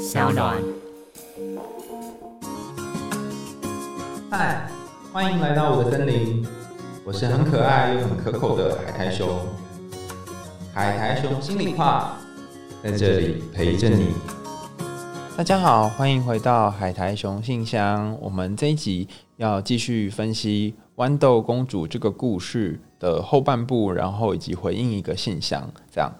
小暖。嗨，欢迎来到我的森林，我是很可爱又很可口的海苔熊。海苔熊心里话，在这里陪着你。大家好，欢迎回到海苔熊信箱。我们这一集要继续分析豌豆公主这个故事的后半部，然后以及回应一个信箱这样。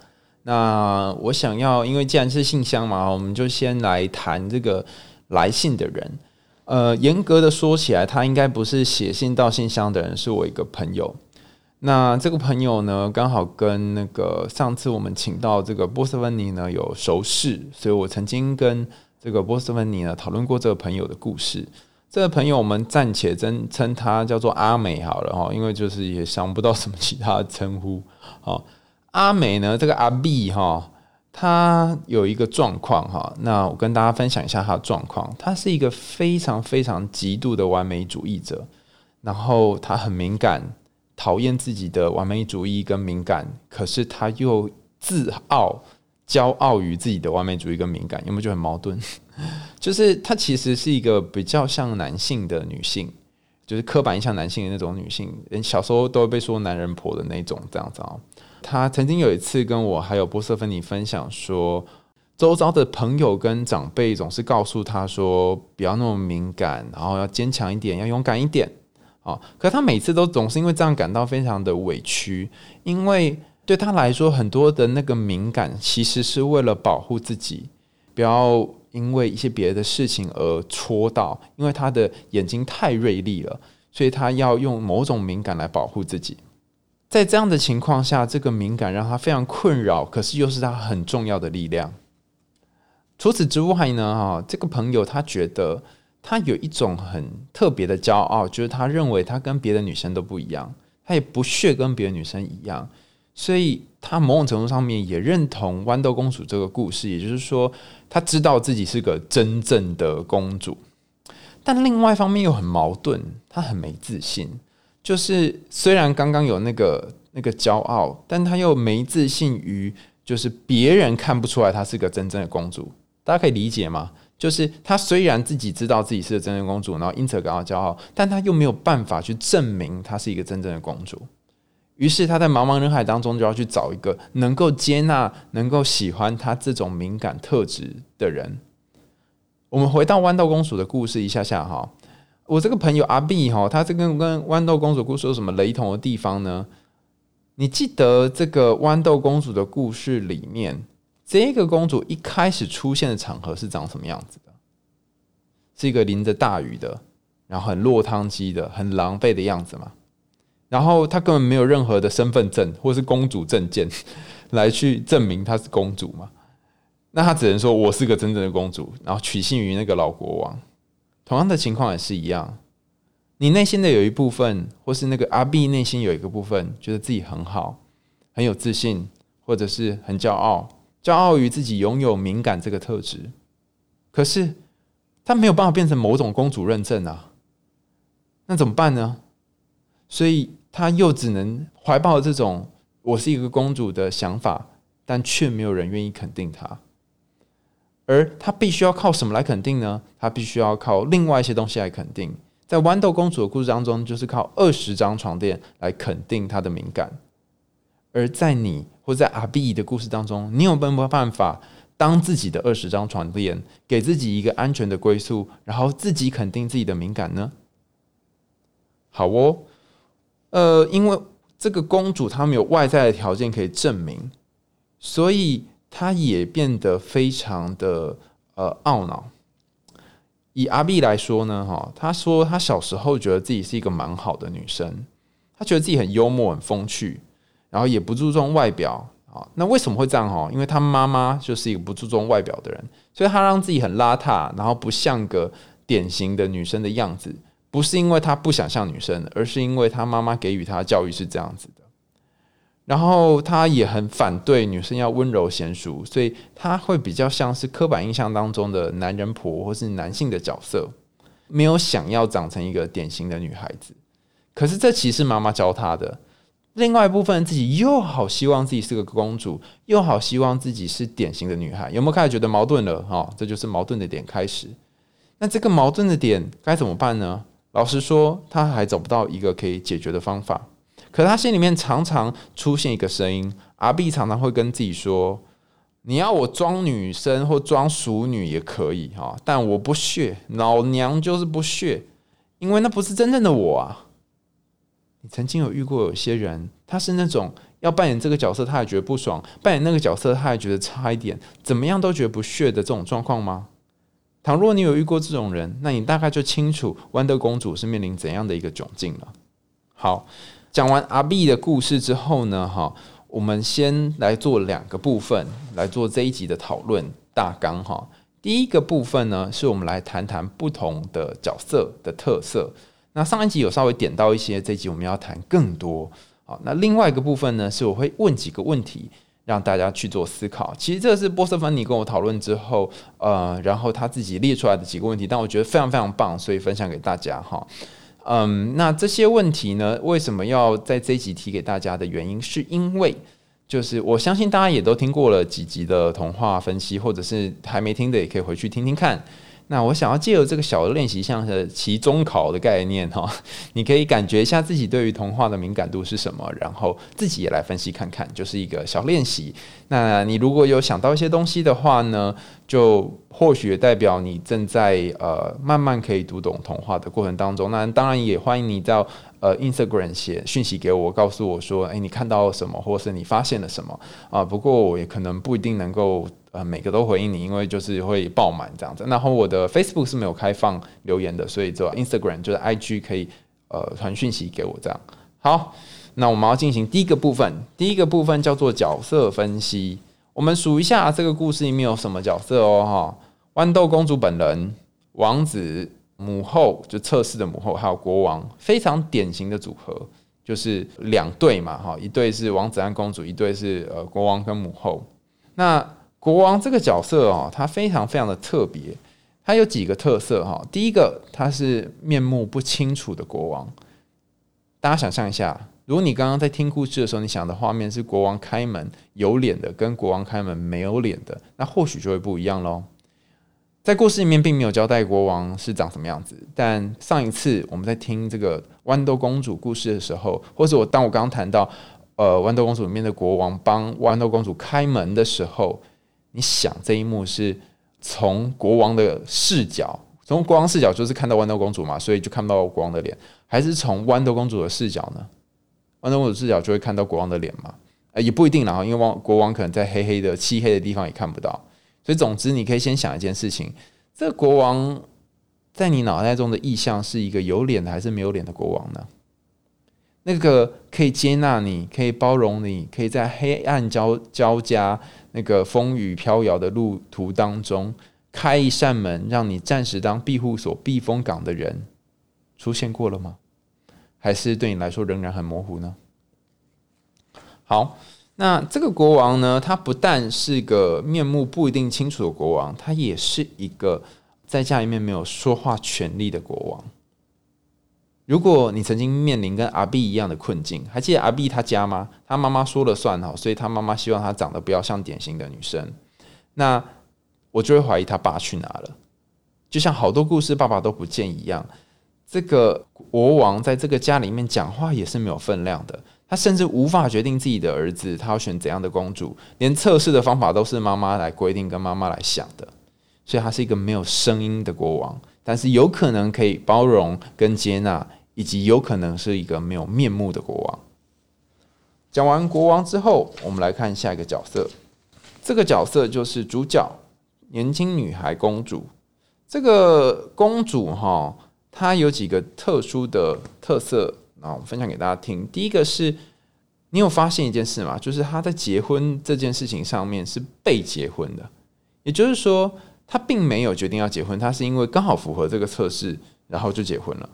那我想要，因为既然是信箱嘛，我们就先来谈这个来信的人。严格的说起来，他应该不是写信到信箱的人，是我一个朋友。那这个朋友呢，刚好跟那个上次我们请到这个波瑟芬尼呢有熟识，所以我曾经跟这个波瑟芬尼呢讨论过这个朋友的故事。这个朋友我们暂且称他叫做阿美好了，因为就是也想不到什么其他的称呼。阿美呢，这个阿 B 他有一个状况，那我跟大家分享一下他的状况。他是一个非常非常极度的完美主义者，然后他很敏感，讨厌自己的完美主义跟敏感，可是他又自傲骄傲于自己的完美主义跟敏感，有没有觉得很矛盾？就是他其实是一个比较像男性的女性，就是刻板印象男性的那种女性，小时候都会被说男人婆的那种这样子。他曾经有一次跟我还有波瑟芬尼分享说，周遭的朋友跟长辈总是告诉他说不要那么敏感，然后要坚强一点，要勇敢一点。可是他每次都总是因为这样感到非常的委屈，因为对他来说很多的那个敏感其实是为了保护自己，不要因为一些别的事情而戳到，因为他的眼睛太锐利了，所以他要用某种敏感来保护自己。在这样的情况下，这个敏感让他非常困扰，可是又是他很重要的力量。除此之外呢，这个朋友他觉得他有一种很特别的骄傲，就是他认为他跟别的女生都不一样，他也不屑跟别的女生一样，所以他某种程度上面也认同豌豆公主这个故事，也就是说他知道自己是个真正的公主。但另外一方面又很矛盾，他很没自信，就是虽然刚刚有那个骄傲，但他又没自信于就是别人看不出来他是个真正的公主。大家可以理解吗？就是他虽然自己知道自己是个真正的公主，然后因此感到骄傲，但他又没有办法去证明他是一个真正的公主。于是他在茫茫人海当中就要去找一个能够接纳能够喜欢他这种敏感特质的人。我们回到豌豆公主的故事一下下，我这个朋友阿 B 他这跟豌豆公主故事有什么雷同的地方呢？你记得这个豌豆公主的故事里面，这个公主一开始出现的场合是长什么样子的？是一个淋着大雨的，然后很落汤鸡的，很狼狈的样子嘛。然后她根本没有任何的身份证或是公主证件来去证明她是公主嘛。那她只能说我是个真正的公主，然后取信于那个老国王。同样的情况也是一样，你内心的有一部分，或是那个阿 B 内心有一个部分，觉得自己很好，很有自信，或者是很骄傲，骄傲于自己拥有敏感这个特质。可是他没有办法变成某种公主认证啊，那怎么办呢？所以他又只能怀抱这种我是一个公主的想法，但却没有人愿意肯定他。而他必须要靠什么来肯定呢？他必须要靠另外一些东西来肯定。在豌豆公主的故事当中，就是靠20张床垫来肯定她的敏感。而在你或在阿 B 的故事当中，你有没有办法当自己的20张床垫，给自己一个安全的归宿，然后自己肯定自己的敏感呢？好哦，因为这个公主她没有外在的条件可以证明，所以他也变得非常的懊恼。以阿 B 来说呢，他说他小时候觉得自己是一个蛮好的女生，他觉得自己很幽默很风趣，然后也不注重外表。那为什么会这样？因为他妈妈就是一个不注重外表的人，所以他让自己很邋遢，然后不像个典型的女生的样子。不是因为他不想像女生，而是因为他妈妈给予他的教育是这样子的。然后他也很反对女生要温柔娴熟，所以他会比较像是刻板印象当中的男人婆或是男性的角色，没有想要长成一个典型的女孩子。可是这其实是妈妈教他的，另外一部分自己又好希望自己是个公主，又好希望自己是典型的女孩，有没有开始觉得矛盾了？这就是矛盾的点开始。那这个矛盾的点该怎么办呢？老实说，他还找不到一个可以解决的方法。可他心里面常常出现一个声音，阿 B 常常会跟自己说，你要我装女生或装淑女也可以，但我不屑，老娘就是不屑，因为那不是真正的我啊。你曾经有遇过有些人，他是那种要扮演这个角色他也觉得不爽，扮演那个角色他也觉得差一点，怎么样都觉得不屑的这种状况吗？倘若你有遇过这种人，那你大概就清楚豌豆公主是面临怎样的一个窘境了。好，讲完阿 B 的故事之后呢，我们先来做两个部分来做这一集的讨论大纲。第一个部分呢，是我们来谈谈不同的角色的特色。那上一集有稍微点到一些，这一集我们要谈更多。好，那另外一个部分呢，是我会问几个问题让大家去做思考。其实这是波瑟芬妮跟我讨论之后然后他自己列出来的几个问题，但我觉得非常非常棒，所以分享给大家。那这些问题呢，为什么要在这一集提给大家的原因，是因为就是我相信大家也都听过了几集的童话分析，或者是还没听的也可以回去听听看。那我想要借由这个小的练习，像是期中考的概念，你可以感觉一下自己对于童话的敏感度是什么，然后自己也来分析看看，就是一个小练习。那你如果有想到一些东西的话呢，就或许代表你正在慢慢可以读懂童话的过程当中。那当然也欢迎你到Instagram 写讯息给我，告诉我说你看到了什么，或是你发现了什么不过我也可能不一定能够每个都回应你，因为就是会爆满这样子。然后我的 Facebook 是没有开放留言的，所以只有 Instagram 就是 IG 可以传讯息给我这样。好，那我们要进行第一个部分。第一个部分叫做角色分析。我们数一下这个故事里面有什么角色哦。豌豆公主本人、王子、母后，就测试的母后，还有国王，非常典型的组合，就是两对嘛，一对是王子和公主，一对是国王跟母后。那国王这个角色他非常非常的特别，他有几个特色。第一个，他是面目不清楚的国王。大家想象一下，如果你刚刚在听故事的时候，你想的画面是国王开门有脸的跟国王开门没有脸的，那或许就会不一样咯。在故事里面并没有交代国王是长什么样子，但上一次我们在听这个豌豆公主故事的时候，或是当我刚刚谈到豌豆公主里面的国王帮豌豆公主开门的时候，你想这一幕是从国王的视角，从国王视角就是看到豌豆公主嘛，所以就看不到国王的脸，还是从豌豆公主的视角呢？豌豆公主视角就会看到国王的脸嘛？也不一定啦，因为国王可能在黑黑的漆黑的地方也看不到。所以总之你可以先想一件事情，这个国王在你脑袋中的意象是一个有脸的还是没有脸的国王呢？那个可以接纳你，可以包容你，可以在黑暗交加那个风雨飘摇的路途当中开一扇门让你暂时当庇护所避风港的人，出现过了吗？还是对你来说仍然很模糊呢？好，那这个国王呢，他不但是个面目不一定清楚的国王，他也是一个在家里面没有说话权利的国王。如果你曾经面临跟阿 B 一样的困境，还记得阿 B 他家吗？他妈妈说了算，所以他妈妈希望他长得不要像典型的女生。那我就会怀疑他爸去哪了，就像好多故事爸爸都不见一样。这个国王在这个家里面讲话也是没有分量的，他甚至无法决定自己的儿子他要选怎样的公主，连测试的方法都是妈妈来规定跟妈妈来想的。所以他是一个没有声音的国王，但是有可能可以包容跟接纳，以及有可能是一个没有面目的国王。讲完国王之后，我们来看下一个角色。这个角色就是主角年轻女孩公主。这个公主她有几个特殊的特色，那我们分享给大家听。第一个是，你有发现一件事吗？就是他在结婚这件事情上面是被结婚的，也就是说，他并没有决定要结婚，他是因为刚好符合这个测试，然后就结婚了。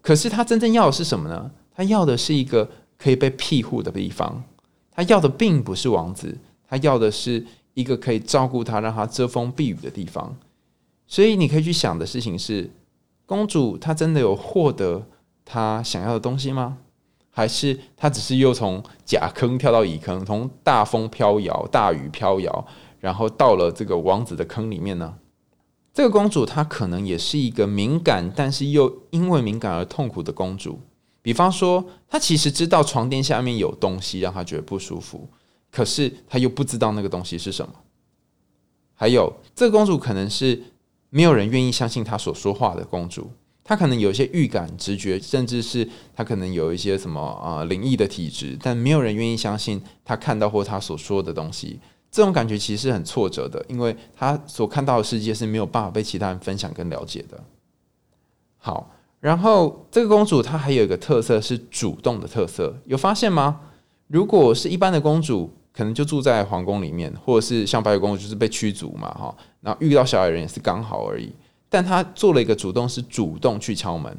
可是他真正要的是什么呢？他要的是一个可以被庇护的地方，他要的并不是王子，他要的是一个可以照顾他、让他遮风避雨的地方。所以你可以去想的事情是，公主她真的有获得他想要的东西吗？还是他只是又从甲坑跳到乙坑，从大风飘摇、大雨飘摇，然后到了这个王子的坑里面呢？这个公主她可能也是一个敏感，但是又因为敏感而痛苦的公主。比方说，她其实知道床垫下面有东西让她觉得不舒服，可是她又不知道那个东西是什么。还有，这个公主可能是没有人愿意相信她所说话的公主。他可能有一些预感、直觉，甚至是他可能有一些什么灵异的体质，但没有人愿意相信他看到或他所说的东西。这种感觉其实是很挫折的，因为他所看到的世界是没有办法被其他人分享跟了解的。好，然后这个公主她还有一个特色是主动的特色，有发现吗？如果是一般的公主，可能就住在皇宫里面，或者是像白雪公主就是被驱逐嘛，然后遇到小矮人也是刚好而已。但他做了一个主动，是主动去敲门。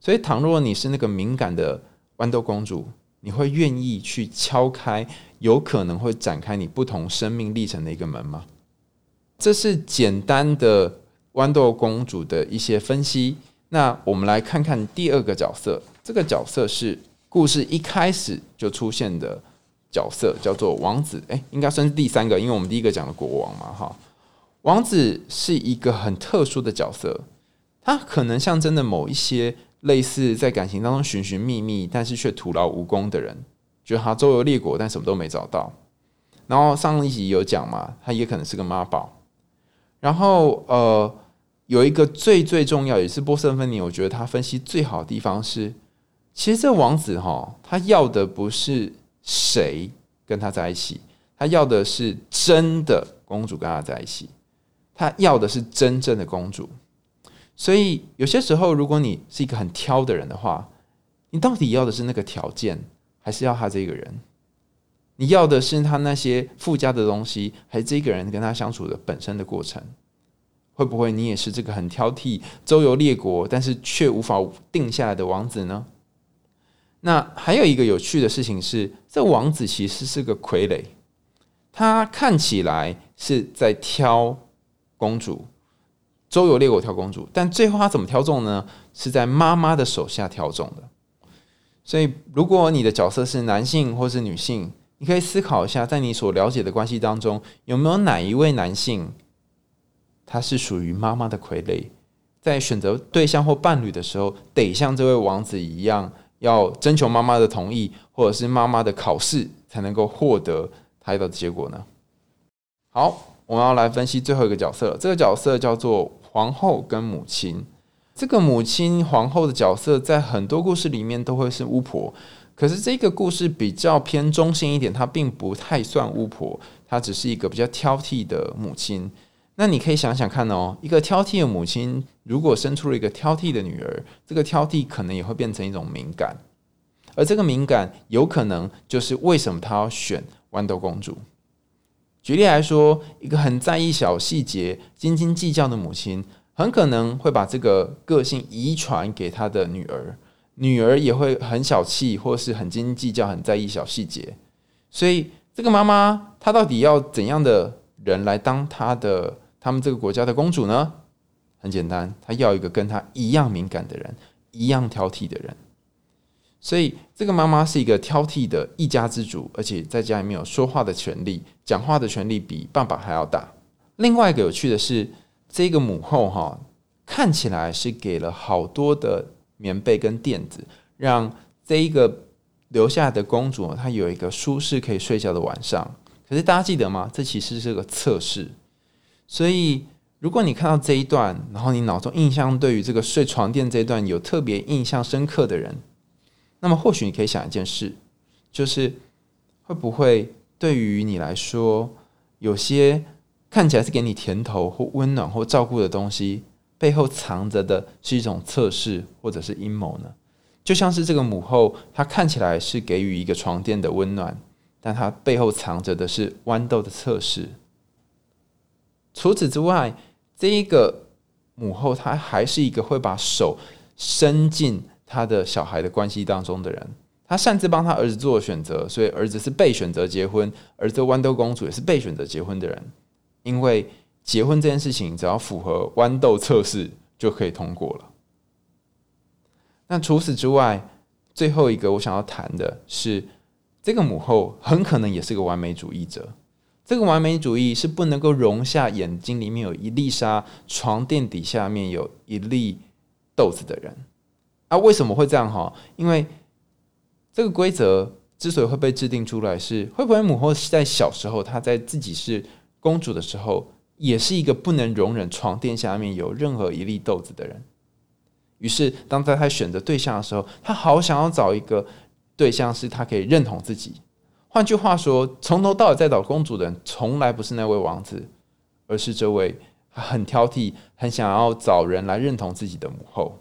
所以倘若你是那个敏感的豌豆公主，你会愿意去敲开有可能会展开你不同生命历程的一个门吗？这是简单的豌豆公主的一些分析。那我们来看看第二个角色，这个角色是故事一开始就出现的角色，叫做王子，应该算是第三个，因为我们第一个讲的国王嘛，王子是一个很特殊的角色，他可能象征着某一些类似在感情当中寻寻觅觅，但是却徒劳无功的人，觉得他周游列国，但什么都没找到。然后上一集有讲嘛，他也可能是个妈宝。然后有一个最重要，也是波瑟芬尼，我觉得他分析最好的地方是，其实这王子他要的不是谁跟他在一起，他要的是真的公主跟他在一起。她要的是真正的公主，所以有些时候，如果你是一个很挑的人的话，你到底要的是那个条件，还是要他这个人？你要的是他那些附加的东西，还是这个人跟他相处的本身的过程？会不会你也是这个很挑剔、周游列国，但是却无法定下来的王子呢？那还有一个有趣的事情是，这王子其实是个傀儡，他看起来是在挑公主，周游列国挑公主，但最后他怎么挑中呢？是在妈妈的手下挑中的。所以如果你的角色是男性或是女性，你可以思考一下，在你所了解的关系当中，有没有哪一位男性他是属于妈妈的傀儡，在选择对象或伴侣的时候，得像这位王子一样，要征求妈妈的同意，或者是妈妈的考试，才能够获得他要的结果呢？好，我们要来分析最后一个角色了，这个角色叫做皇后跟母亲。这个母亲皇后的角色在很多故事里面都会是巫婆，可是这个故事比较偏中性一点，她并不太算巫婆，她只是一个比较挑剔的母亲。那你可以想想看一个挑剔的母亲如果生出了一个挑剔的女儿，这个挑剔可能也会变成一种敏感，而这个敏感有可能就是为什么她要选豌豆公主。举例来说，一个很在意小细节、斤斤计较的母亲，很可能会把这个个性遗传给她的女儿，女儿也会很小气，或是很斤斤计较、很在意小细节。所以，这个妈妈她到底要怎样的人来当他们这个国家的公主呢？很简单，她要一个跟她一样敏感的人，一样挑剔的人。所以这个妈妈是一个挑剔的一家之主，而且在家里面有说话的权利，讲话的权利比爸爸还要大。另外一个有趣的是，这个母后看起来是给了好多的棉被跟垫子，让这一个留下来的公主她有一个舒适可以睡觉的晚上。可是大家记得吗？这其实是个测试。所以如果你看到这一段，然后你脑中印象对于这个睡床垫这一段有特别印象深刻的人，那么或许你可以想一件事，就是会不会对于你来说，有些看起来是给你甜头或温暖或照顾的东西，背后藏着的是一种测试或者是阴谋呢？就像是这个母后，她看起来是给予一个床垫的温暖，但她背后藏着的是豌豆的测试。除此之外，这一个母后她还是一个会把手伸进他的小孩的关系当中的人，他擅自帮他儿子做选择，所以儿子是被选择结婚，而这豌豆公主也是被选择结婚的人，因为结婚这件事情只要符合豌豆测试就可以通过了。那除此之外，最后一个我想要谈的是，这个母后很可能也是个完美主义者。这个完美主义是不能够容下眼睛里面有一粒沙，床垫底下面有一粒豆子的人。啊，为什么会这样？因为这个规则之所以会被制定出来，是会不会母后在小时候，她在自己是公主的时候，也是一个不能容忍床垫下面有任何一粒豆子的人。于是当她选择对象的时候，她好想要找一个对象是她可以认同自己。换句话说，从头到尾在找公主的人从来不是那位王子，而是这位很挑剔很想要找人来认同自己的母后。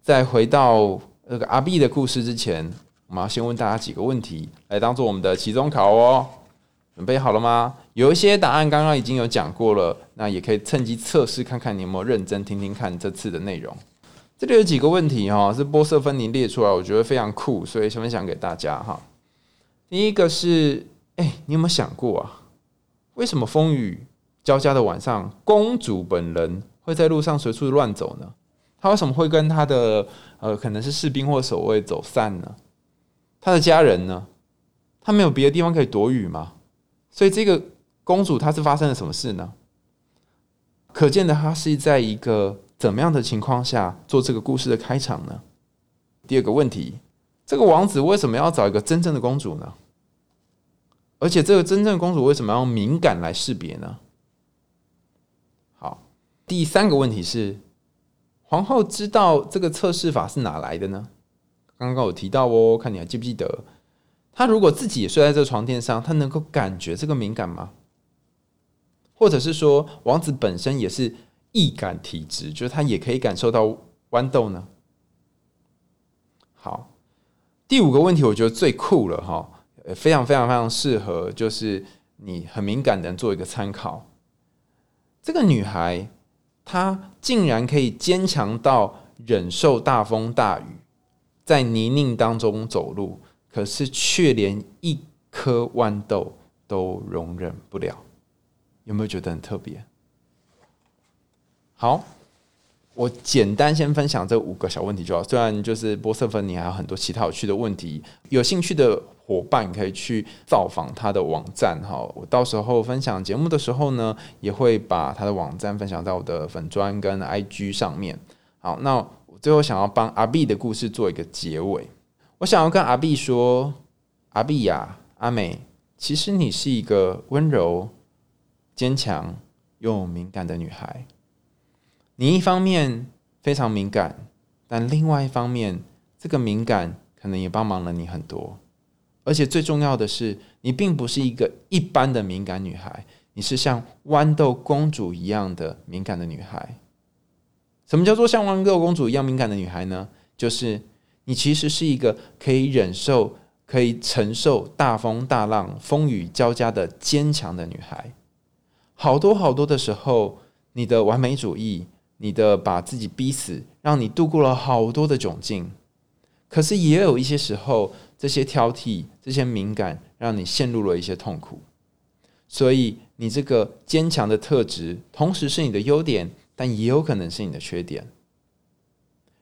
再回到这个阿碧的故事之前，我们要先问大家几个问题，来当做我们的期中考哦。准备好了吗？有一些答案刚刚已经有讲过了，那也可以趁机测试看看你有没有认真听听看这次的内容。这里有几个问题是波瑟芬尼列出来，我觉得非常酷，所以分享给大家。第一个是，你有没有想过啊，为什么风雨交加的晚上，公主本人会在路上随处乱走呢？她为什么会跟她的可能是士兵或守卫走散呢？她的家人呢？她没有别的地方可以躲雨吗？所以这个公主她是发生了什么事呢？可见的，她是在一个怎么样的情况下做这个故事的开场呢？第二个问题，这个王子为什么要找一个真正的公主呢？而且这个真正的公主为什么要敏感来识别呢？好，第三个问题是，皇后知道这个测试法是哪来的呢？刚刚有提到哦，看你还记不记得？她如果自己也睡在这床垫上，她能够感觉这个敏感吗？或者是说，王子本身也是易感体质，就是他也可以感受到豌豆呢？好，第五个问题我觉得最酷了，非常非常非常适合就是你很敏感的人做一个参考。这个女孩她竟然可以坚强到忍受大风大雨，在泥泞当中走路，可是却连一颗豌豆都容忍不了，有没有觉得很特别？好，我简单先分享这5个小问题就好。虽然就是波瑟芬尼还有很多其他有趣的问题，有兴趣的伙伴可以去造访他的网站。我到时候分享节目的时候呢，也会把他的网站分享到我的粉专跟 IG 上面。好，那我最后想要帮阿碧的故事做一个结尾。我想要跟阿碧说，阿碧呀，阿美，其实你是一个温柔、坚强又敏感的女孩。你一方面非常敏感，但另外一方面，这个敏感可能也帮忙了你很多。而且最重要的是，你并不是一个一般的敏感女孩，你是像豌豆公主一样的敏感的女孩。什么叫做像豌豆公主一样敏感的女孩呢？就是你其实是一个可以忍受、可以承受大风大浪、风雨交加的坚强的女孩。好多好多的时候，你的完美主义、你的把自己逼死，让你度过了好多的窘境。可是也有一些时候，这些挑剔、这些敏感，让你陷入了一些痛苦。所以，你这个坚强的特质，同时是你的优点，但也有可能是你的缺点。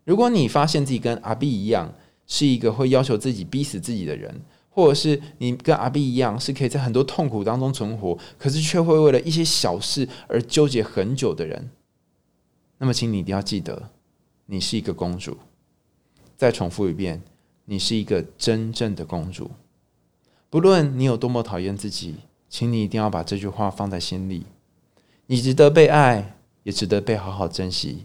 如果你发现自己跟阿碧一样，是一个会要求自己逼死自己的人，或者是你跟阿碧一样，是可以在很多痛苦当中存活，可是却会为了一些小事而纠结很久的人，那么请你一定要记得，你是一个公主。再重复一遍，你是一个真正的公主。不论你有多么讨厌自己，请你一定要把这句话放在心里。你值得被爱，也值得被好好珍惜，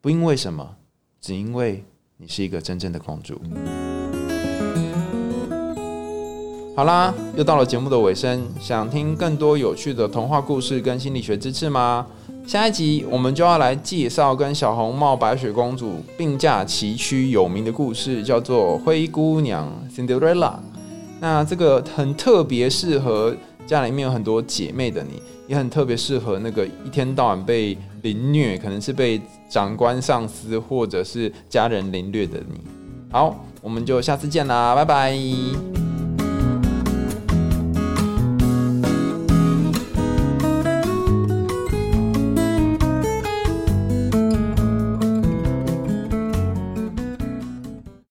不因为什么，只因为你是一个真正的公主。好啦，又到了节目的尾声，想听更多有趣的童话故事跟心理学知识吗？下一集我们就要来介绍跟小红帽、白雪公主并驾齐驱有名的故事，叫做灰姑娘 Cinderella。 那这个很特别适合家里面有很多姐妹的你，也很特别适合那个一天到晚被凌虐，可能是被长官、上司或者是家人凌虐的你。好，我们就下次见啦，拜拜。